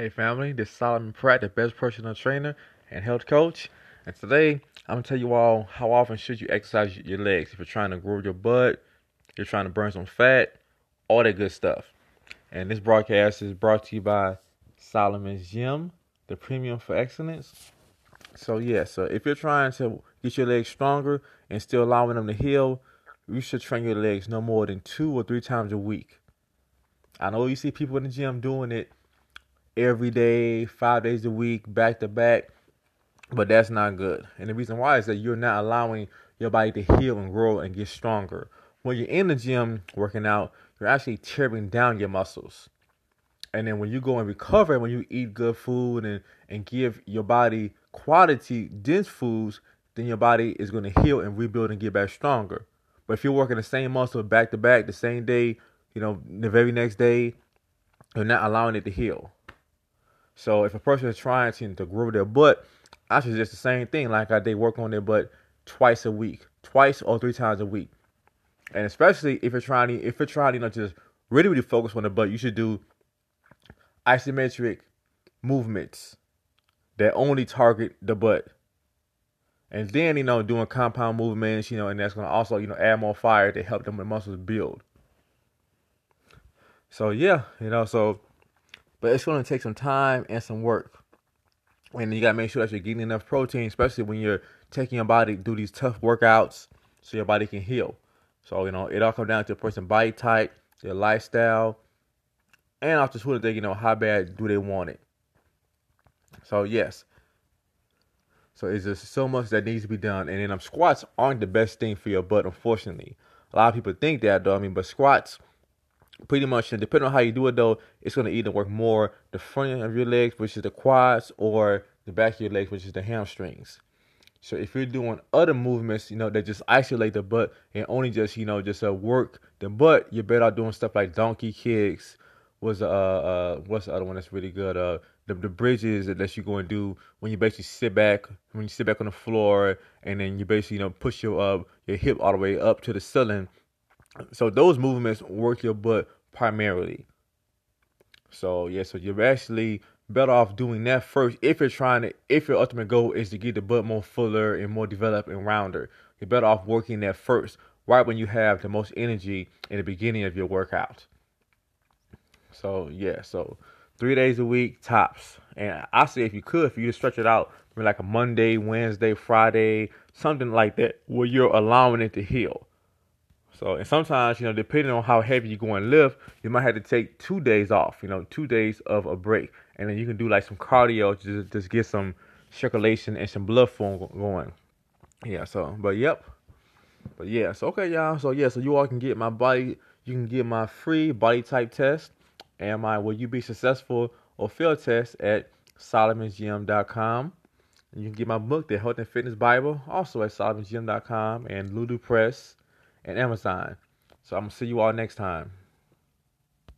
Hey family, this is Solomon Pratt, the best personal trainer and health coach. And today, I'm going to tell you all how often should you exercise your legs if you're trying to grow your butt, you're trying to burn some fat, all that good stuff. And this broadcast is brought to you by Solomon's Gym, the premium for excellence. So if you're trying to get your legs stronger and still allowing them to heal, you should train your legs no more than 2 or 3 times a week. I know you see people in the gym doing it every day, 5 days a week, back to back, but that's not good. And the reason why is that you're not allowing your body to heal and grow and get stronger. When you're in the gym working out, you're actually tearing down your muscles. And then when you go and recover, when you eat good food and give your body quality, dense foods, then your body is going to heal and rebuild and get back stronger. But if you're working the same muscle back to back, the same day, the very next day, you're not allowing it to heal. So if a person is trying to grow their butt, I suggest the same thing. Like I did, work on their butt twice a week, 2 or 3 times a week. And especially if you're trying to, just really focus on the butt, you should do isometric movements that only target the butt. And then, doing compound movements, and that's going to also, add more fire to help them with muscles build. So yeah, but it's going to take some time and some work. And you got to make sure that you're getting enough protein, especially when you're taking your body to do these tough workouts so your body can heal. So, it all comes down to a person's body type, their lifestyle, and off the Twitter thing, how bad do they want it? So, yes. So, it's just so much that needs to be done. And then squats aren't the best thing for your butt, unfortunately. A lot of people think that, though. But squats, pretty much, and depending on how you do it, though, it's going to either work more the front of your legs, which is the quads, or the back of your legs, which is the hamstrings. So if you're doing other movements, that just isolate the butt and only just, work the butt, you're better off doing stuff like donkey kicks. What's the other one that's really good? The bridges that you go and do when you basically sit back on the floor, and then you basically, push your hip all the way up to the ceiling. So those movements work your butt primarily. So yeah, so you're actually better off doing that first if your ultimate goal is to get the butt more fuller and more developed and rounder. You're better off working that first, right when you have the most energy in the beginning of your workout. So yeah, so 3 days a week tops. And I say if you could, for you to stretch it out, maybe like a Monday, Wednesday, Friday, something like that, where you're allowing it to heal. So, and sometimes, depending on how heavy you go and lift, you might have to take 2 days off, 2 days of a break. And then you can do like some cardio to just get some circulation and some blood flow going. Yeah, so, but yep. But yeah, so okay, y'all. So yeah, so you all can get you can get my free body type test and my Will You Be Successful or Fail test at SolomonGym.com. And you can get my book, The Health and Fitness Bible, also at SolomonGym.com and Lulu Press. And Amazon. So I'm going to see you all next time.